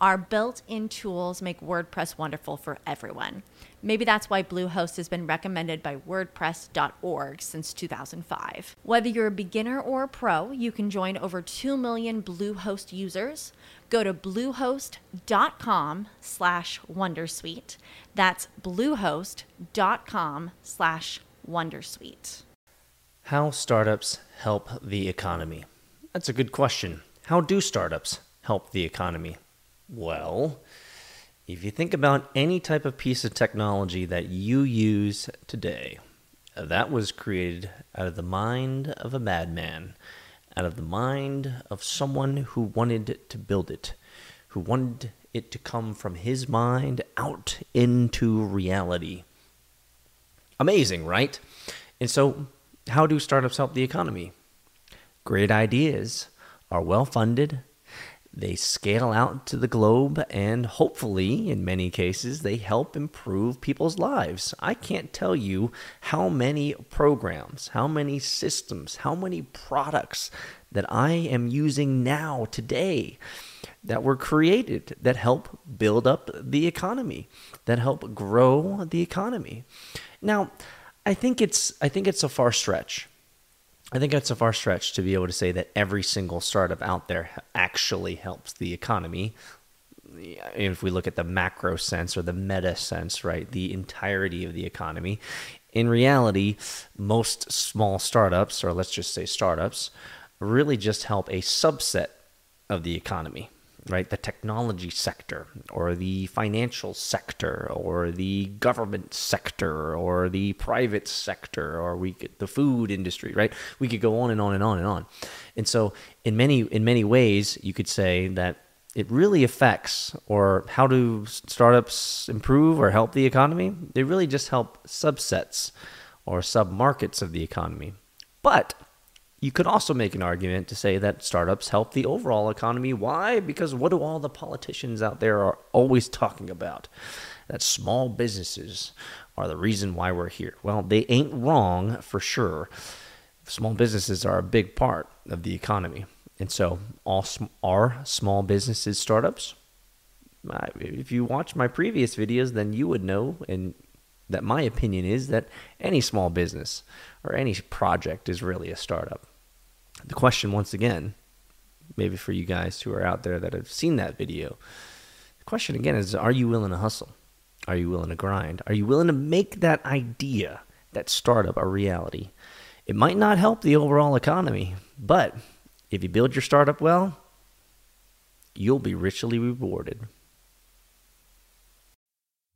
our built-in tools make WordPress wonderful for everyone. Maybe that's why Bluehost has been recommended by WordPress.org since 2005. Whether you're a beginner or a pro, you can join over 2 million Bluehost users. Go to bluehost.com/wondersuite. That's bluehost.com/wondersuite. How startups help the economy? That's a good question. How do startups help the economy? Well, if you think about any type of piece of technology that you use today, that was created out of the mind of a madman, out of the mind of someone who wanted to build it, who wanted it to come from his mind out into reality. Amazing, right? And so, how do startups help the economy? Great ideas are well-funded. They scale out to the globe, and hopefully, in many cases, they help improve people's lives. I can't tell you how many programs, how many systems, how many products that I am using now, today, that were created, that help build up the economy, that help grow the economy. Now, I think it's a far stretch. I think it's a far stretch to be able to say that every single startup out there actually helps the economy. If we look at the macro sense or the meta sense, right, the entirety of the economy, in reality, most small startups, or let's just say startups, really just help a subset of the economy, right? The technology sector, or the financial sector, or the government sector, or the private sector, or the food industry, right? We could go on and on and on and on. And so in many ways, you could say that it really affects, or how do startups improve or help the economy? They really just help subsets or submarkets of the economy. But you could also make an argument to say that startups help the overall economy. Why? Because what do all the politicians out there are always talking about? That small businesses are the reason why we're here. Well, they ain't wrong for sure. Small businesses are a big part of the economy. And so are small businesses startups? If you watch my previous videos, then you would know, and that my opinion is that any small business or any project is really a startup. The question, once again, maybe for you guys who are out there that have seen that video, the question again is, are you willing to hustle? Are you willing to grind? Are you willing to make that idea, that startup, a reality? It might not help the overall economy, but if you build your startup well, you'll be richly rewarded.